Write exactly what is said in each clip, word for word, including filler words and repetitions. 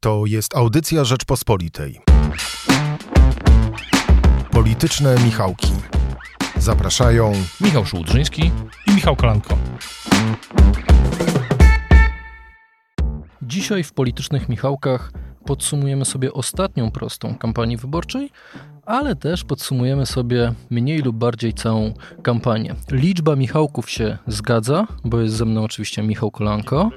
To jest audycja Rzeczpospolitej. Polityczne Michałki. Zapraszają Michał Szuładrzyński i Michał Kolanko. Dzisiaj w Politycznych Michałkach podsumujemy sobie ostatnią prostą kampanii wyborczej, ale też podsumujemy sobie mniej lub bardziej całą kampanię. Liczba Michałków się zgadza, bo jest ze mną oczywiście Michał Kolanko.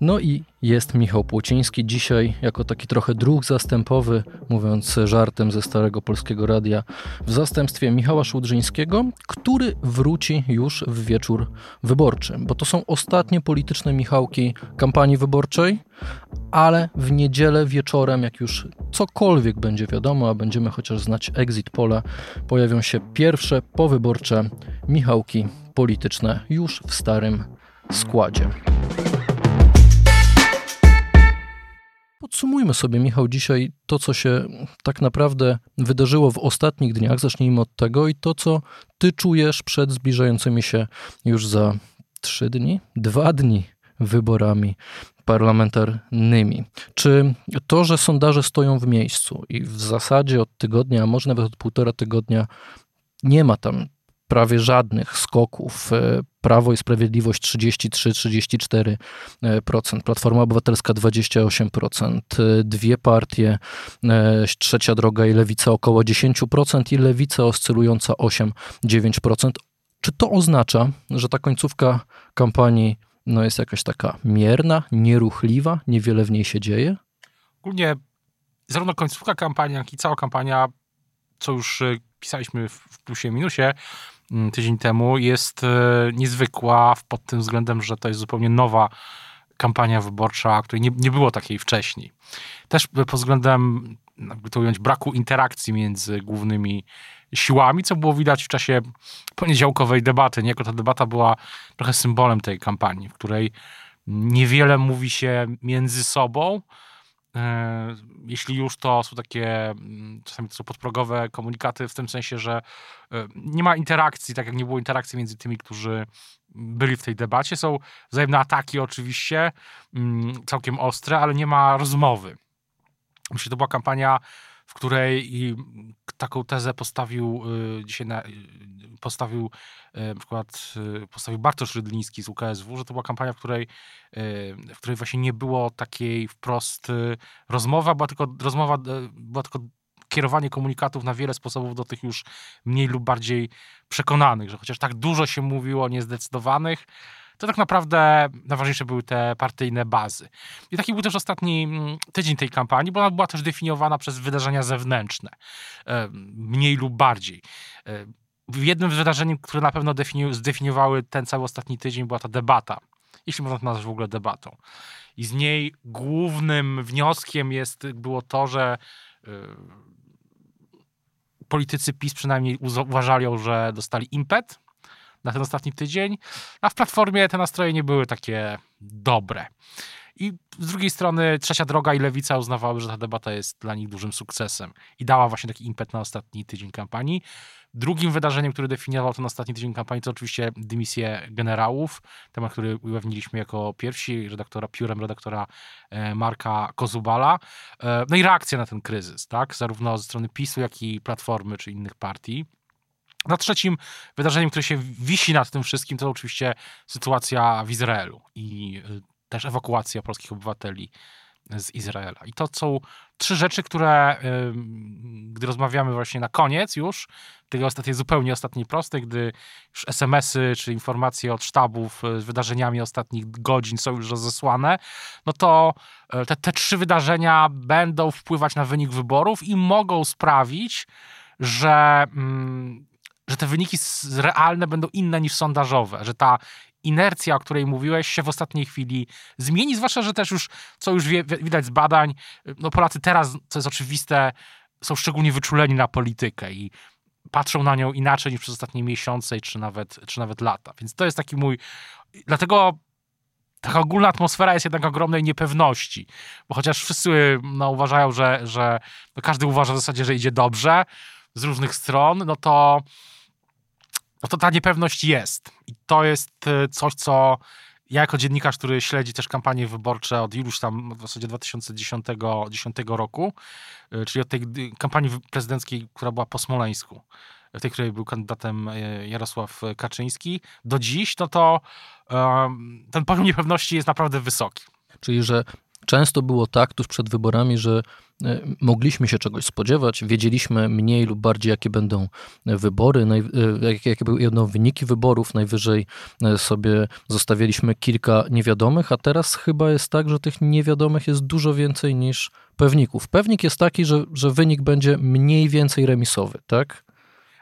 No i jest Michał Płociński. Dzisiaj jako taki trochę druh zastępowy, mówiąc żartem ze Starego Polskiego Radia, w zastępstwie Michała Szuładrzyńskiego, który wróci już w wieczór wyborczy, bo to są ostatnie polityczne Michałki kampanii wyborczej, ale w niedzielę wieczorem, jak już cokolwiek będzie wiadomo, a będziemy chociaż znać exit pola, pojawią się pierwsze powyborcze Michałki polityczne już w starym składzie. Podsumujmy sobie, Michał, dzisiaj to, co się tak naprawdę wydarzyło w ostatnich dniach. Zacznijmy od tego i to, co ty czujesz przed zbliżającymi się już za trzy dni, dwa dni wyborami parlamentarnymi. Czy to, że sondaże stoją w miejscu i w zasadzie od tygodnia, a może nawet od półtora tygodnia nie ma tam prawie żadnych skoków, Prawo i Sprawiedliwość trzydzieści trzy do trzydziestu czterech procent, Platforma Obywatelska dwadzieścia osiem procent, dwie partie, Trzecia Droga i Lewica około dziesięć procent i Lewica oscylująca osiem do dziewięciu procent. Czy to oznacza, że ta końcówka kampanii no, jest jakaś taka mierna, nieruchliwa, niewiele w niej się dzieje? Ogólnie zarówno końcówka kampanii, jak i cała kampania, co już pisaliśmy w Plusie i Minusie tydzień temu, jest niezwykła pod tym względem, że to jest zupełnie nowa kampania wyborcza, której nie, nie było takiej wcześniej. Też pod względem, jakby to ująć, braku interakcji między głównymi siłami, co było widać w czasie poniedziałkowej debaty. Niejako ta debata była trochę symbolem tej kampanii, w której niewiele mówi się między sobą. Jeśli już, to są takie, czasami to są podprogowe komunikaty, w tym sensie, że nie ma interakcji, tak jak nie było interakcji między tymi, którzy byli w tej debacie. Są wzajemne ataki oczywiście, całkiem ostre, ale nie ma rozmowy. Myślę, że to była kampania, w której i taką tezę postawił dzisiaj na, postawił na przykład postawił Bartosz Rydliński z U K S W, że to była kampania, w której, w której właśnie nie było takiej wprost rozmowa, była tylko rozmowa, była tylko kierowanie komunikatów na wiele sposobów do tych już mniej lub bardziej przekonanych, że chociaż tak dużo się mówiło o niezdecydowanych, to tak naprawdę najważniejsze były te partyjne bazy. I taki był też ostatni tydzień tej kampanii, bo ona była też definiowana przez wydarzenia zewnętrzne, mniej lub bardziej. Jednym z wydarzeń, które na pewno defini- zdefiniowały ten cały ostatni tydzień, była ta debata, jeśli można to nazwać w ogóle debatą. I z niej głównym wnioskiem jest, było to, że politycy PiS przynajmniej uważali, że dostali impet na ten ostatni tydzień, a w Platformie te nastroje nie były takie dobre. I z drugiej strony Trzecia Droga i Lewica uznawały, że ta debata jest dla nich dużym sukcesem i dała właśnie taki impet na ostatni tydzień kampanii. Drugim wydarzeniem, które definiował ten ostatni tydzień kampanii, to oczywiście dymisje generałów, temat, który ujawniliśmy jako pierwsi redaktora, piórem redaktora Marka Kozubala. No i reakcja na ten kryzys, tak, zarówno ze strony PiSu, jak i Platformy, czy innych partii. Na trzecim wydarzeniem, które się wisi nad tym wszystkim, to oczywiście sytuacja w Izraelu i też ewakuacja polskich obywateli z Izraela. I to są trzy rzeczy, które, gdy rozmawiamy właśnie na koniec już, tej ostatniej, zupełnie ostatniej prostej, gdy już es em esy czy informacje od sztabów z wydarzeniami ostatnich godzin są już rozesłane, no to te, te trzy wydarzenia będą wpływać na wynik wyborów i mogą sprawić, że... Mm, że te wyniki realne będą inne niż sondażowe, że ta inercja, o której mówiłeś, się w ostatniej chwili zmieni, zwłaszcza, że też już, co już wie, widać z badań, no Polacy teraz, co jest oczywiste, są szczególnie wyczuleni na politykę i patrzą na nią inaczej niż przez ostatnie miesiące czy nawet, czy nawet lata. Więc to jest taki mój... Dlatego taka ogólna atmosfera jest jednak ogromnej niepewności, bo chociaż wszyscy no, uważają, że, że no, każdy uważa w zasadzie, że idzie dobrze z różnych stron, no to No to ta niepewność jest. I to jest coś, co Ja jako dziennikarz, który śledzi też kampanie wyborcze od iluś tam w zasadzie dwa tysiące dziesiątego roku, czyli od tej kampanii prezydenckiej, która była po smoleńsku, w tej, której był kandydatem Jarosław Kaczyński, do dziś, no to um, ten poziom niepewności jest naprawdę wysoki. Czyli, że często było tak tuż przed wyborami, że mogliśmy się czegoś spodziewać, wiedzieliśmy mniej lub bardziej, jakie będą wybory, naj, jakie, jakie będą wyniki wyborów, najwyżej sobie zostawialiśmy kilka niewiadomych, a teraz chyba jest tak, że tych niewiadomych jest dużo więcej niż pewników. Pewnik jest taki, że, że wynik będzie mniej więcej remisowy, tak?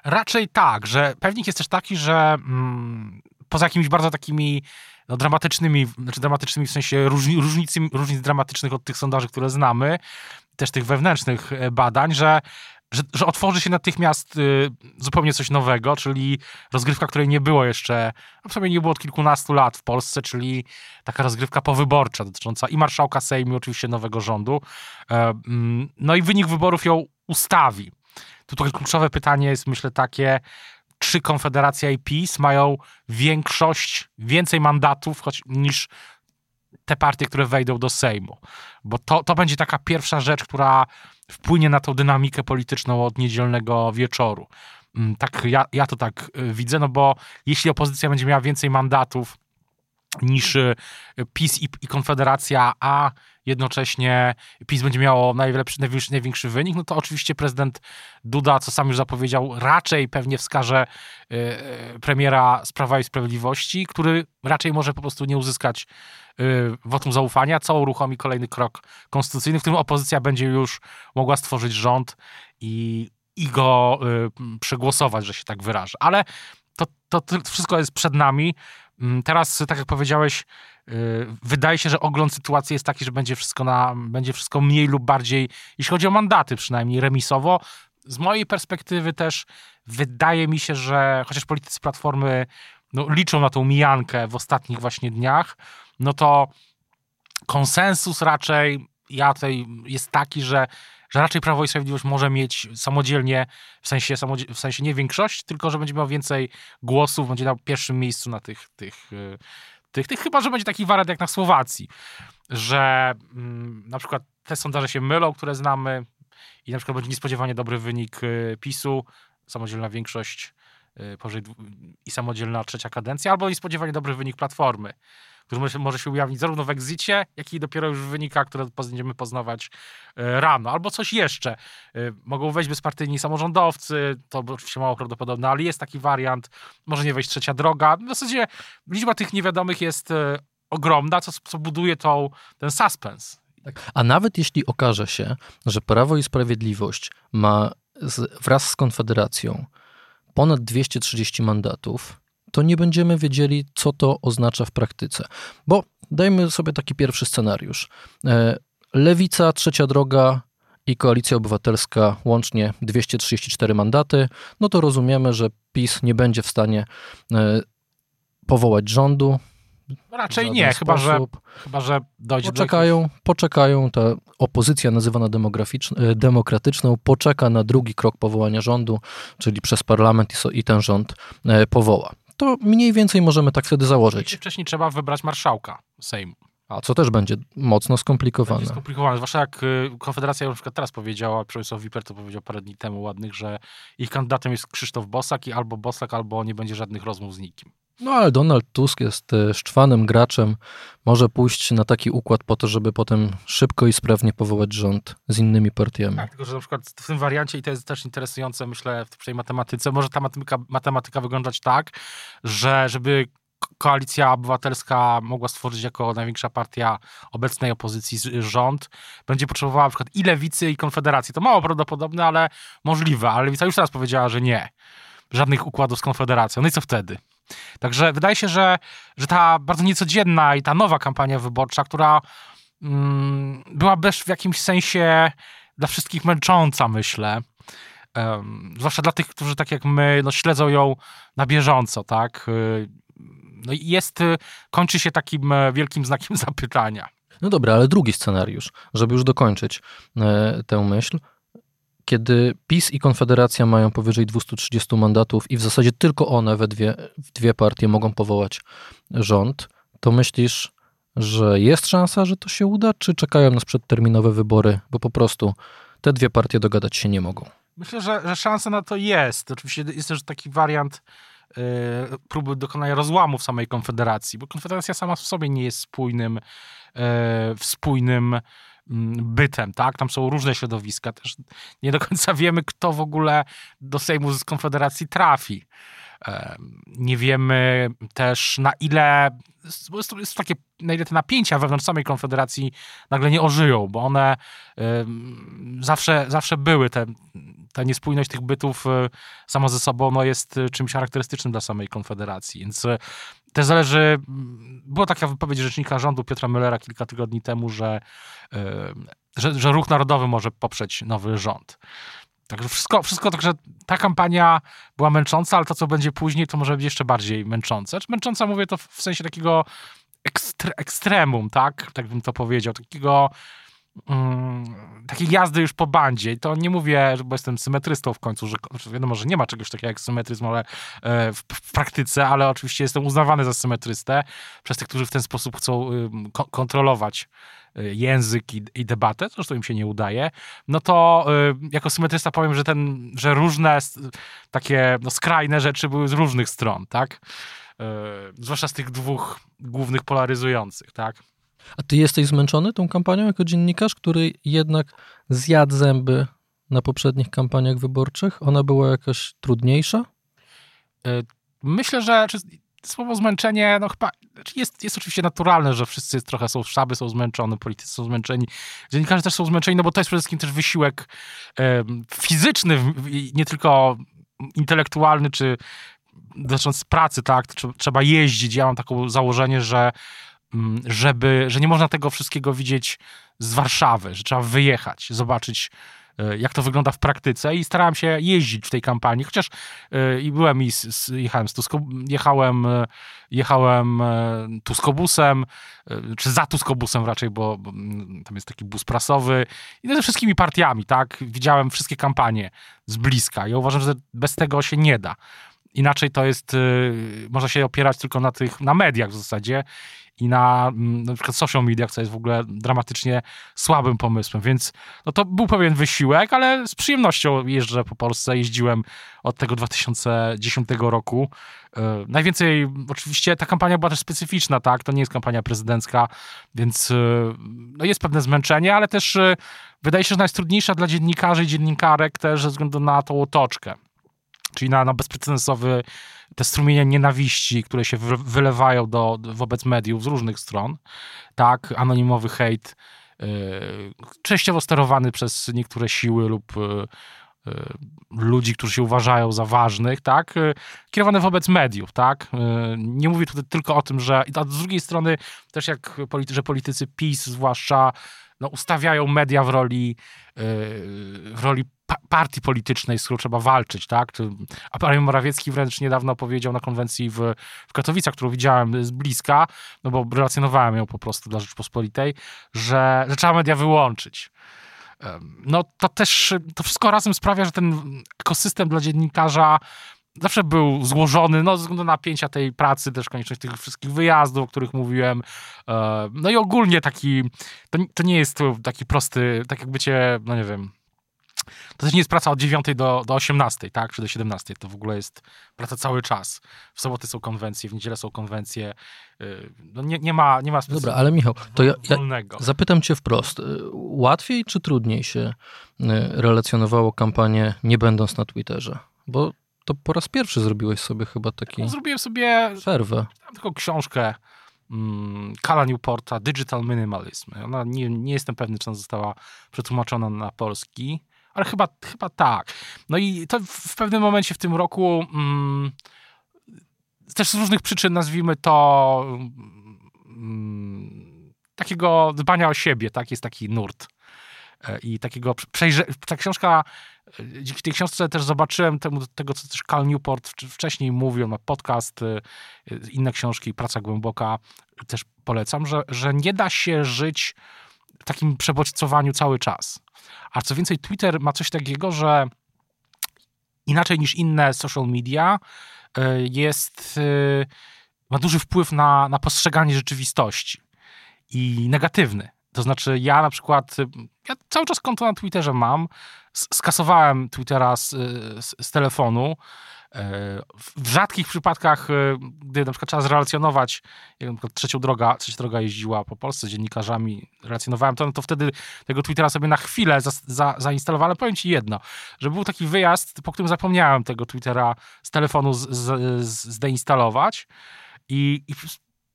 Raczej tak, że pewnik jest też taki, że mm, poza jakimiś bardzo takimi no, dramatycznymi, znaczy dramatycznymi w sensie różni, różnicy, różnic dramatycznych od tych sondaży, które znamy, też tych wewnętrznych badań, że, że, że otworzy się natychmiast y, zupełnie coś nowego, czyli rozgrywka, której nie było jeszcze, a przynajmniej nie było od kilkunastu lat w Polsce, czyli taka rozgrywka powyborcza dotycząca i marszałka Sejmu, oczywiście nowego rządu. Y, y, no i wynik wyborów ją ustawi. Tutaj kluczowe pytanie jest, myślę, takie, czy Konfederacja i PiS mają większość, więcej mandatów choć, niż te partie, które wejdą do Sejmu. Bo to, to będzie taka pierwsza rzecz, która wpłynie na tą dynamikę polityczną od niedzielnego wieczoru. Tak, ja, ja to tak widzę, no bo jeśli opozycja będzie miała więcej mandatów niż PiS i, i Konfederacja, a jednocześnie PiS będzie miało najlepszy, największy, największy wynik, no to oczywiście prezydent Duda, co sam już zapowiedział, raczej pewnie wskaże y, premiera z Prawa i Sprawiedliwości, który raczej może po prostu nie uzyskać y, wotum zaufania, co uruchomi kolejny krok konstytucyjny, w którym opozycja będzie już mogła stworzyć rząd i, i go y, przegłosować, że się tak wyrażę. Ale to, to, to wszystko jest przed nami. Teraz, tak jak powiedziałeś, wydaje się, że ogląd sytuacji jest taki, że będzie wszystko, na, będzie wszystko mniej lub bardziej, jeśli chodzi o mandaty przynajmniej, remisowo. Z mojej perspektywy też wydaje mi się, że chociaż politycy Platformy no, liczą na tą mijankę w ostatnich właśnie dniach, no to konsensus raczej ja tutaj jest taki, że, że raczej Prawo i Sprawiedliwość może mieć samodzielnie, w sensie, samodziel, w sensie nie większość, tylko że będzie miał więcej głosów, będzie na pierwszym miejscu na tych, tych, tych, tych, tych chyba, że będzie taki wariant jak na Słowacji, że mm, na przykład te sondaże się mylą, które znamy i na przykład będzie niespodziewanie dobry wynik y, PiSu, samodzielna większość y, powyżej, i samodzielna trzecia kadencja, albo niespodziewanie dobry wynik Platformy, który może się ujawnić zarówno w egzicie, jak i dopiero już w wynikach, które będziemy poznawać rano. Albo coś jeszcze. Mogą wejść bezpartyjni samorządowcy, to oczywiście mało prawdopodobne, ale jest taki wariant. Może nie wejść trzecia droga. W zasadzie liczba tych niewiadomych jest ogromna, co, co buduje tą, ten suspens. A nawet jeśli okaże się, że Prawo i Sprawiedliwość ma z, wraz z Konfederacją ponad dwieście trzydzieści mandatów, to nie będziemy wiedzieli, co to oznacza w praktyce. Bo dajmy sobie taki pierwszy scenariusz. Lewica, Trzecia Droga i Koalicja Obywatelska łącznie dwieście trzydzieści cztery mandaty, no to rozumiemy, że PiS nie będzie w stanie powołać rządu. Raczej nie, chyba że, chyba że dojdzie poczekają, do... Jakichś... Poczekają, ta opozycja nazywana demokratyczną poczeka na drugi krok powołania rządu, czyli przez parlament i ten rząd powoła. To mniej więcej możemy tak wtedy założyć. Wcześniej trzeba wybrać marszałka Sejmu. A co też będzie mocno skomplikowane. Będzie skomplikowane, zwłaszcza jak Konfederacja na przykład teraz powiedziała, profesor Wiper to powiedział parę dni temu ładnych, że ich kandydatem jest Krzysztof Bosak i albo Bosak, albo nie będzie żadnych rozmów z nikim. No ale Donald Tusk jest szczwanym graczem, może pójść na taki układ po to, żeby potem szybko i sprawnie powołać rząd z innymi partiami. Tak, tylko że na przykład w tym wariancie, i to jest też interesujące, myślę, w tej matematyce, może ta matematyka, matematyka wyglądać tak, że żeby Koalicja Obywatelska mogła stworzyć jako największa partia obecnej opozycji rząd, będzie potrzebowała na przykład i Lewicy, i Konfederacji. To mało prawdopodobne, ale możliwe. Ale Lewica już teraz powiedziała, że nie. Żadnych układów z Konfederacją. No i co wtedy? Także wydaje się, że, że ta bardzo niecodzienna i ta nowa kampania wyborcza, która mm, była też w jakimś sensie dla wszystkich męcząca, myślę, um, zwłaszcza dla tych, którzy tak jak my no, śledzą ją na bieżąco, tak, no, jest, kończy się takim wielkim znakiem zapytania. No dobra, ale drugi scenariusz, żeby już dokończyć e, tę myśl. Kiedy PiS i Konfederacja mają powyżej dwieście trzydzieści mandatów i w zasadzie tylko one we dwie, w dwie partie mogą powołać rząd, to myślisz, że jest szansa, że to się uda, czy czekają nas przedterminowe wybory, bo po prostu te dwie partie dogadać się nie mogą? Myślę, że, że szansa na to jest. Oczywiście jest też taki wariant yy, próby dokonania rozłamu w samej Konfederacji, bo Konfederacja sama w sobie nie jest spójnym, yy, spójnym bytem, tak? Tam są różne środowiska. Też nie do końca wiemy, kto w ogóle do Sejmu z Konfederacji trafi. Nie wiemy też, na ile jest takie, na ile te napięcia wewnątrz samej Konfederacji nagle nie ożyją, bo one zawsze, zawsze były. Te, ta niespójność tych bytów sama ze sobą no, jest czymś charakterystycznym dla samej Konfederacji. Więc też zależy... Była taka wypowiedź rzecznika rządu Piotra Müllera kilka tygodni temu, że, że, że ruch narodowy może poprzeć nowy rząd. Także wszystko, wszystko, także ta kampania była męcząca, ale to, co będzie później, to może być jeszcze bardziej męczące. Męcząca mówię to w sensie takiego ekstre, ekstremum, tak? Tak bym to powiedział. Takiego, um, takiej jazdy już po bandzie. I to nie mówię, bo jestem symetrystą w końcu, że wiadomo, że nie ma czegoś takiego jak symetryzm, ale e, w, w praktyce, ale oczywiście jestem uznawany za symetrystę przez tych, którzy w ten sposób chcą y, ko- kontrolować język i, i debatę, zresztą im się nie udaje, no to y, jako symetrysta powiem, że, ten, że różne takie no, skrajne rzeczy były z różnych stron, tak? Y, zwłaszcza z tych dwóch głównych polaryzujących, tak? A ty jesteś zmęczony tą kampanią jako dziennikarz, który jednak zjadł zęby na poprzednich kampaniach wyborczych? Ona była jakaś trudniejsza? Y, myślę, że... Czy, Słowo zmęczenie, no chyba jest, jest oczywiście naturalne, że wszyscy trochę są, sztaby są zmęczone, politycy są zmęczeni, dziennikarze też są zmęczeni, no bo to jest przede wszystkim też wysiłek y, fizyczny, nie tylko intelektualny, czy dotyczący pracy, tak, trzeba jeździć. Ja mam takie założenie, że żeby, że nie można tego wszystkiego widzieć z Warszawy, że trzeba wyjechać, zobaczyć, jak to wygląda w praktyce, i starałem się jeździć w tej kampanii, chociaż yy, i byłem i z, z, jechałem z Tusko, jechałem, jechałem Tuskobusem, yy, czy za Tuskobusem raczej, bo, bo tam jest taki bus prasowy, i ze wszystkimi partiami, tak, widziałem wszystkie kampanie z bliska. Ja uważam, że bez tego się nie da. Inaczej to jest, yy, można się opierać tylko na tych, na mediach w zasadzie i na, na przykład social mediach, co jest w ogóle dramatycznie słabym pomysłem, więc no to był pewien wysiłek, ale z przyjemnością jeżdżę po Polsce, jeździłem od tego dwa tysiące dziesiątego roku. Yy, najwięcej, oczywiście ta kampania była też specyficzna, tak, to nie jest kampania prezydencka, więc yy, no jest pewne zmęczenie, ale też yy, wydaje się, że najtrudniejsza dla dziennikarzy i dziennikarek też ze względu na tą otoczkę. Czyli na, na bezprecedensowy te strumienie nienawiści, które się wy, wylewają do, wobec mediów z różnych stron, tak, anonimowy hejt, yy, częściowo sterowany przez niektóre siły lub yy, ludzi, którzy się uważają za ważnych, tak, yy, kierowany wobec mediów, tak. Yy, nie mówię tutaj tylko o tym, że, a z drugiej strony też jak polity, że politycy PiS zwłaszcza no, ustawiają media w roli, yy, w roli partii politycznej, z którą trzeba walczyć, tak? A premier Morawiecki wręcz niedawno powiedział na konwencji w, w Katowicach, którą widziałem z bliska, no bo relacjonowałem ją po prostu dla Rzeczpospolitej, że, że trzeba media wyłączyć. No to też, to wszystko razem sprawia, że ten ekosystem dla dziennikarza zawsze był złożony, no ze względu na napięcia tej pracy, też konieczność tych wszystkich wyjazdów, o których mówiłem. No i ogólnie taki, to, to nie jest taki prosty, tak jak bycie, no nie wiem, to też nie jest praca od dziewiątej do, do osiemnastej, tak? Czy do siedemnastej. To w ogóle jest praca cały czas. W soboty są konwencje, w niedzielę są konwencje. No nie, nie ma, nie ma specjalnego. Dobra, ale Michał, to ja, ja zapytam cię wprost. Łatwiej czy trudniej się relacjonowało kampanię, nie będąc na Twitterze? Bo to po raz pierwszy zrobiłeś sobie chyba taki... No, zrobiłem sobie... Przerwę. Tylko książkę Cala Newporta, Digital Minimalism. Ona nie, nie jestem pewny, czy ona została przetłumaczona na polski, ale chyba, chyba tak. No i to w pewnym momencie w tym roku mm, też z różnych przyczyn, nazwijmy to, mm, takiego dbania o siebie, tak? Jest taki nurt. I takiego przejrze... Ta książka, dzięki tej książce też zobaczyłem temu, tego, co też Cal Newport wcześniej mówił, na podcast, inne książki, Praca Głęboka, też polecam, że, że nie da się żyć w takim przebodźcowaniu cały czas. A co więcej, Twitter ma coś takiego, że inaczej niż inne social media jest ma duży wpływ na, na postrzeganie rzeczywistości i negatywny. To znaczy ja na przykład, ja cały czas konto na Twitterze mam, skasowałem Twittera z, z, z telefonu. W rzadkich przypadkach, gdy na przykład trzeba zrelacjonować, jak na przykład Trzecią Droga, Trzecia Droga jeździła po Polsce z dziennikarzami, relacjonowałem to, no to wtedy tego Twittera sobie na chwilę za, za, zainstalowałem. Ale powiem ci jedno, że był taki wyjazd, po którym zapomniałem tego Twittera z telefonu z, z, zdeinstalować i, i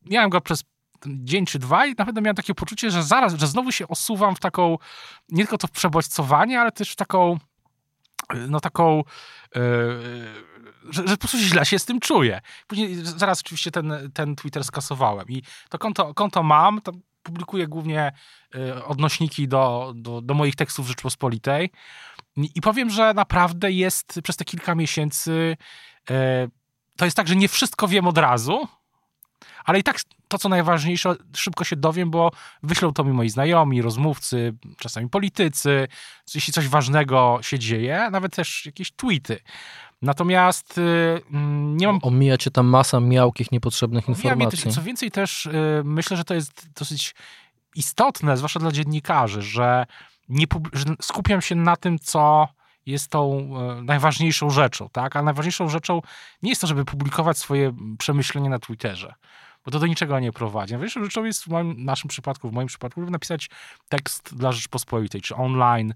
miałem go przez dzień czy dwa i naprawdę miałem takie poczucie, że zaraz, że znowu się osuwam w taką, nie tylko to w przebodźcowanie, ale też w taką, no taką, yy, że, że po prostu źle się z tym czuję. Później zaraz oczywiście ten, ten Twitter skasowałem i to konto, konto mam, tam publikuję głównie yy, odnośniki do, do, do moich tekstów Rzeczpospolitej i powiem, że naprawdę jest przez te kilka miesięcy, yy, to jest tak, że nie wszystko wiem od razu, ale i tak to, co najważniejsze, szybko się dowiem, bo wyślą to mi moi znajomi, rozmówcy, czasami politycy. Jeśli coś ważnego się dzieje, nawet też jakieś tweety. Natomiast yy, nie mam... Omija cię tam masa miałkich, niepotrzebnych informacji. Też, co więcej też, yy, myślę, że to jest dosyć istotne, zwłaszcza dla dziennikarzy, że, nie pub... że skupiam się na tym, co jest tą e, najważniejszą rzeczą, tak? A najważniejszą rzeczą nie jest to, żeby publikować swoje przemyślenia na Twitterze, bo to do niczego nie prowadzi. Najważniejszą rzeczą jest w moim, naszym przypadku, w moim przypadku, żeby napisać tekst dla Rzeczpospolitej, czy online,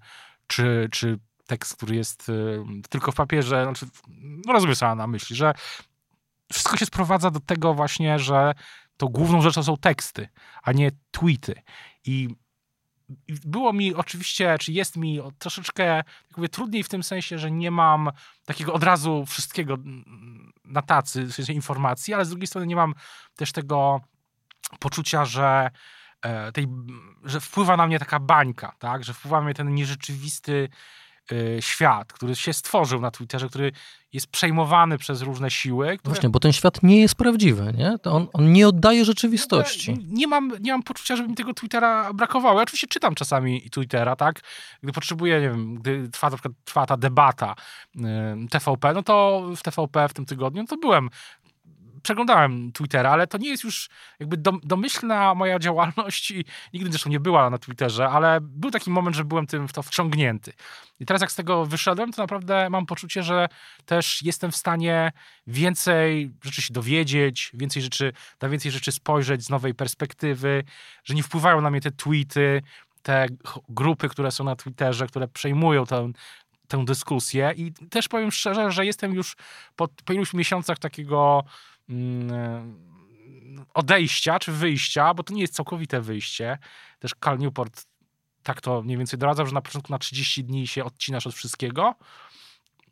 czy, czy tekst, który jest e, tylko w papierze. Znaczy, no rozumiem, co mam na myśli, że wszystko się sprowadza do tego właśnie, że to główną rzeczą są teksty, a nie tweety. I było mi oczywiście, czy jest mi troszeczkę, jak mówię, trudniej w tym sensie, że nie mam takiego od razu wszystkiego na tacy, w sensie informacji, ale z drugiej strony nie mam też tego poczucia, że, tej, że wpływa na mnie taka bańka, tak? Że wpływa na mnie ten nierzeczywisty świat, który się stworzył na Twitterze, który jest przejmowany przez różne siły. Które... Właśnie, bo ten świat nie jest prawdziwy, nie? On, on nie oddaje rzeczywistości. Nie, nie, mam, nie mam poczucia, żeby mi tego Twittera brakowało. Ja oczywiście czytam czasami Twittera, tak? Gdy potrzebuję, nie wiem, gdy trwa, na przykład, trwa ta debata yy, T V P, no to w T V P w tym tygodniu, no to byłem, przeglądałem Twittera, ale to nie jest już jakby domyślna moja działalność i nigdy zresztą nie była na Twitterze, ale był taki moment, że byłem tym w to wciągnięty. I teraz jak z tego wyszedłem, to naprawdę mam poczucie, że też jestem w stanie więcej rzeczy się dowiedzieć, więcej rzeczy, na więcej rzeczy spojrzeć z nowej perspektywy, że nie wpływają na mnie te tweety, te grupy, które są na Twitterze, które przejmują tę, tę dyskusję i też powiem szczerze, że jestem już po, po iluś miesiącach takiego odejścia czy wyjścia, bo to nie jest całkowite wyjście. Też Cal Newport tak to mniej więcej doradzał, że na początku na trzydzieści dni się odcinasz od wszystkiego.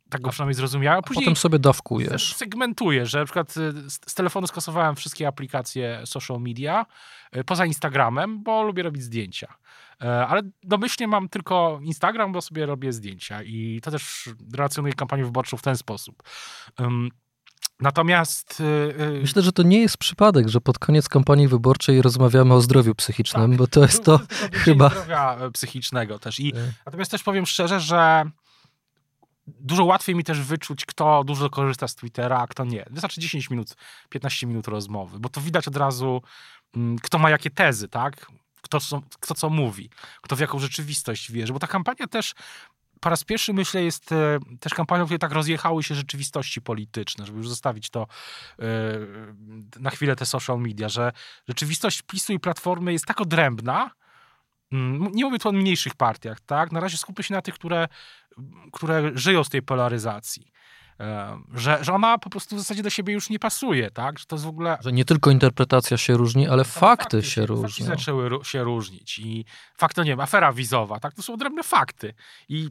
Tak go przynajmniej zrozumiałem. Później potem sobie dawkujesz. Segmentuję, że na przykład z telefonu skasowałem wszystkie aplikacje social media, poza Instagramem, bo lubię robić zdjęcia. Ale domyślnie mam tylko Instagram, bo sobie robię zdjęcia i to też relacjonuję kampanię wyborczą w ten sposób. Natomiast... Yy, myślę, że to nie jest przypadek, że pod koniec kampanii wyborczej rozmawiamy o zdrowiu psychicznym, tak, bo to jest to, to, to chyba... zdrowia psychicznego też. I, yy. Natomiast też powiem szczerze, że dużo łatwiej mi też wyczuć, kto dużo korzysta z Twittera, a kto nie. Wystarczy dziesięć minut, piętnaście minut rozmowy, bo to widać od razu, m, kto ma jakie tezy, tak? Kto, kto co mówi, kto w jaką rzeczywistość wierzy, bo ta kampania też... Po raz pierwszy, myślę, jest też kampanią, w której tak rozjechały się rzeczywistości polityczne, żeby już zostawić to yy, na chwilę te social media, że rzeczywistość PiSu i Platformy jest tak odrębna, nie mówię tu o mniejszych partiach, tak? Na razie skupię się na tych, które, które żyją z tej polaryzacji. Że, że ona po prostu w zasadzie do siebie już nie pasuje, tak? Że to jest w ogóle... Że nie tylko interpretacja się różni, ale fakty, fakty się różnią. Fakty zaczęły się różnić i fakt, no nie wiem, afera wizowa, tak? To są odrębne fakty i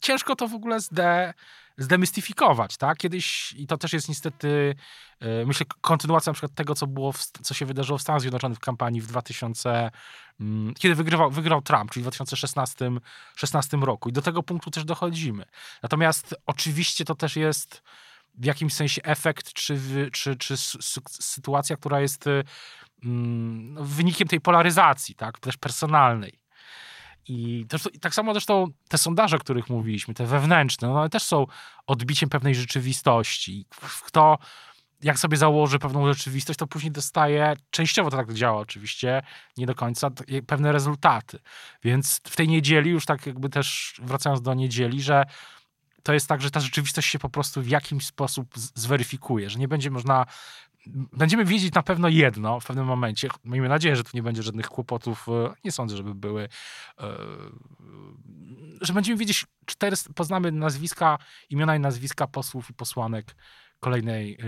ciężko to w ogóle zde, zdemistyfikować, tak? Kiedyś, i to też jest niestety, myślę, kontynuacja na przykład tego, co było, w, co się wydarzyło w Stanach Zjednoczonych w kampanii w dwutysięcznym, kiedy wygrał, wygrał Trump, czyli w dwa tysiące szesnastym roku. I do tego punktu też dochodzimy. Natomiast oczywiście to też jest w jakimś sensie efekt, czy, czy, czy sytuacja, która jest mm, wynikiem tej polaryzacji, tak? Też personalnej. I też, tak samo zresztą te sondaże, o których mówiliśmy, te wewnętrzne, no one też są odbiciem pewnej rzeczywistości. Kto, jak sobie założy pewną rzeczywistość, to później dostaje, częściowo to tak działa oczywiście, nie do końca, pewne rezultaty. Więc w tej niedzieli, już tak jakby też wracając do niedzieli, że to jest tak, że ta rzeczywistość się po prostu w jakimś sposób zweryfikuje, że nie będzie można... Będziemy wiedzieć na pewno jedno w pewnym momencie. Miejmy nadzieję, że tu nie będzie żadnych kłopotów. Nie sądzę, żeby były. Że będziemy wiedzieć, cztery, poznamy nazwiska, imiona i nazwiska posłów i posłanek kolejnej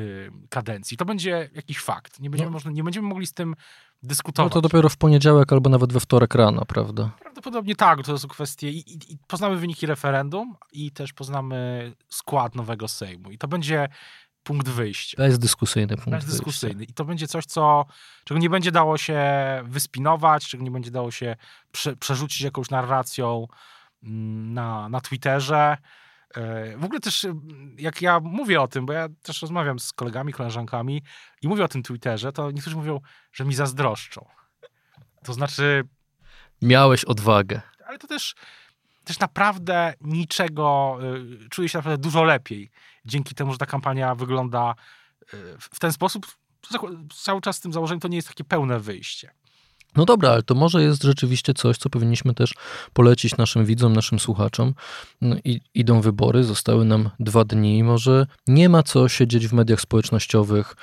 kadencji. To będzie jakiś fakt. Nie będziemy, no. można, nie będziemy mogli z tym dyskutować. No to dopiero w poniedziałek albo nawet we wtorek rano, prawda? Prawdopodobnie tak. To są kwestie. I, i, i poznamy wyniki referendum i też poznamy skład nowego Sejmu. I to będzie... punkt wyjścia. To jest dyskusyjny punkt wyjścia. Dyskusyjny. I to będzie coś, co, czego nie będzie dało się wyspinować, czego nie będzie dało się prze, przerzucić jakąś narracją na, na Twitterze. W ogóle też, jak ja mówię o tym, bo ja też rozmawiam z kolegami, koleżankami i mówię o tym Twitterze, to niektórzy mówią, że mi zazdroszczą. To znaczy... Miałeś odwagę. Ale to też... Też naprawdę niczego, y, czuję się naprawdę dużo lepiej dzięki temu, że ta kampania wygląda y, w ten sposób. Cały czas z tym założeniem to nie jest takie pełne wyjście. No dobra, ale to może jest rzeczywiście coś, co powinniśmy też polecić naszym widzom, naszym słuchaczom. No i idą wybory, zostały nam dwa dni. Może nie ma co siedzieć w mediach społecznościowych.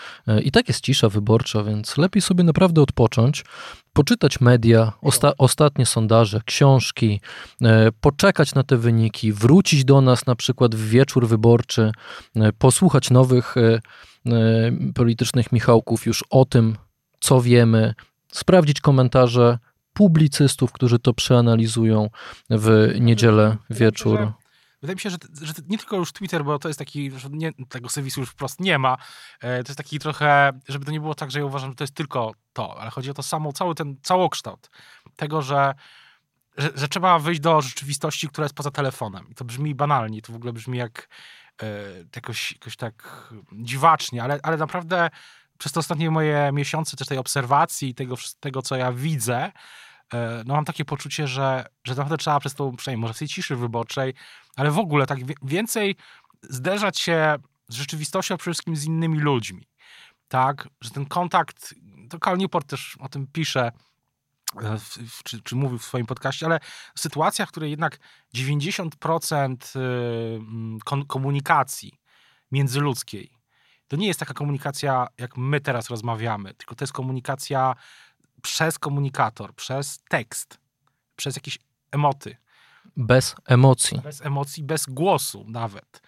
I tak jest cisza wyborcza, więc lepiej sobie naprawdę odpocząć, poczytać media, osta- ostatnie sondaże, książki, e, poczekać na te wyniki, wrócić do nas na przykład w wieczór wyborczy, e, posłuchać nowych e, e, politycznych Michałków już o tym, co wiemy, sprawdzić komentarze publicystów, którzy to przeanalizują w niedzielę wieczór. Wydaje mi się, że, wydaje mi się, że, że nie tylko już Twitter, bo to jest taki, nie, tego serwisu już wprost nie ma, to jest taki trochę, żeby to nie było tak, że ja uważam, że to jest tylko to, ale chodzi o to samo, cały ten całokształt tego, że, że, że trzeba wyjść do rzeczywistości, która jest poza telefonem. I to brzmi banalnie, to w ogóle brzmi jak e, jakoś, jakoś tak dziwacznie, ale, ale naprawdę... Przez te ostatnie moje miesiące też tej obserwacji i tego, tego, co ja widzę, no mam takie poczucie, że, że naprawdę trzeba przez tą, przynajmniej może w tej ciszy wyborczej, ale w ogóle tak więcej zderzać się z rzeczywistością, a przede wszystkim z innymi ludźmi. Tak? Że ten kontakt, to Cal Newport też o tym pisze, w, czy, czy mówił w swoim podcaście, ale sytuacja, w której jednak dziewięćdziesiąt procent komunikacji międzyludzkiej to nie jest taka komunikacja, jak my teraz rozmawiamy, tylko to jest komunikacja przez komunikator, przez tekst, przez jakieś emoty. Bez emocji. Bez emocji, bez głosu nawet.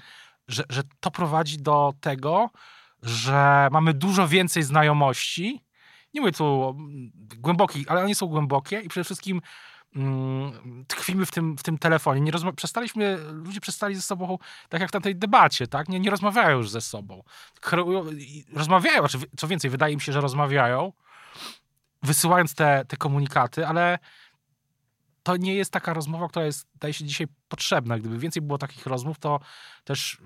Że, że to prowadzi do tego, że mamy dużo więcej znajomości. Nie mówię tu głębokich, ale one są głębokie i przede wszystkim mm, tkwimy w tym, w tym telefonie. Nie rozma- przestaliśmy, ludzie przestali ze sobą, tak jak w tamtej debacie, tak? Nie, nie rozmawiają już ze sobą. Kreują, rozmawiają, co więcej, wydaje mi się, że rozmawiają, wysyłając te, te komunikaty, ale to nie jest taka rozmowa, która jest, wydaje się, dzisiaj potrzebna. Gdyby więcej było takich rozmów, to też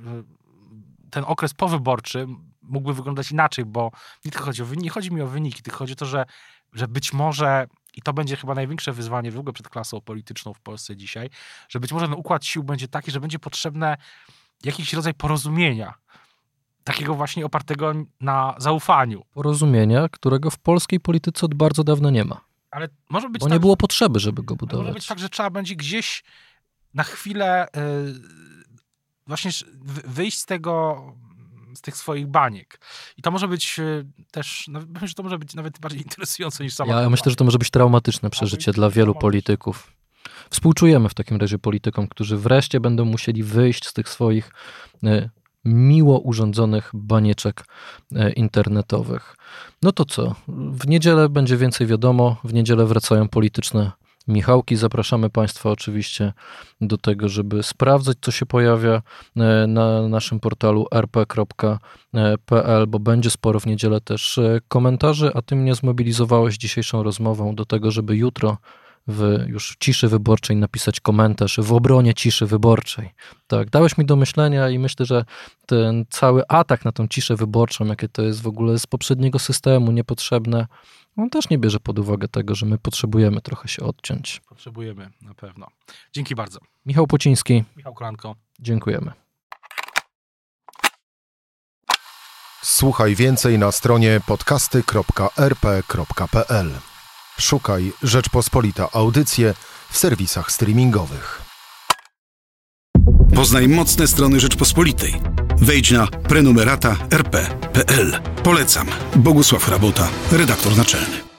ten okres powyborczy mógłby wyglądać inaczej, bo nie tylko chodzi o wyniki, nie chodzi mi o wyniki, tylko chodzi o to, że, że być może... I to będzie chyba największe wyzwanie w ogóle przed klasą polityczną w Polsce dzisiaj, że być może ten układ sił będzie taki, że będzie potrzebne jakiś rodzaj porozumienia. Takiego właśnie opartego na zaufaniu. Porozumienia, którego w polskiej polityce od bardzo dawna nie ma. Ale może być Bo tak, nie było potrzeby, żeby go budować. Może być tak, że trzeba będzie gdzieś na chwilę yy, właśnie wyjść z tego... z tych swoich baniek. I to może być też, myślę, że to może być nawet bardziej interesujące niż sama. Ja, ja myślę, że to może być traumatyczne przeżycie dla wielu polityków. Współczujemy w takim razie politykom, którzy wreszcie będą musieli wyjść z tych swoich y, miło urządzonych banieczek y, internetowych. No to co? W niedzielę będzie więcej wiadomo. W niedzielę wracają polityczne Michałki. Zapraszamy Państwa oczywiście do tego, żeby sprawdzać, co się pojawia na naszym portalu r p kropka p l, bo będzie sporo w niedzielę też komentarzy, a Ty mnie zmobilizowałeś dzisiejszą rozmową do tego, żeby jutro w już ciszy wyborczej napisać komentarz w obronie ciszy wyborczej. Tak, dałeś mi do myślenia i myślę, że ten cały atak na tą ciszę wyborczą, jakie to jest w ogóle z poprzedniego systemu niepotrzebne, on też nie bierze pod uwagę tego, że my potrzebujemy trochę się odciąć. Potrzebujemy, na pewno. Dzięki bardzo. Michał Płociński. Michał Kolanko. Dziękujemy. Słuchaj więcej na stronie podcasty kropka r p kropka p l. Szukaj Rzeczpospolita audycje w serwisach streamingowych. Poznaj mocne strony Rzeczpospolitej. Wejdź na prenumerata r p kropka p l. Polecam. Bogusław Rabota, redaktor naczelny.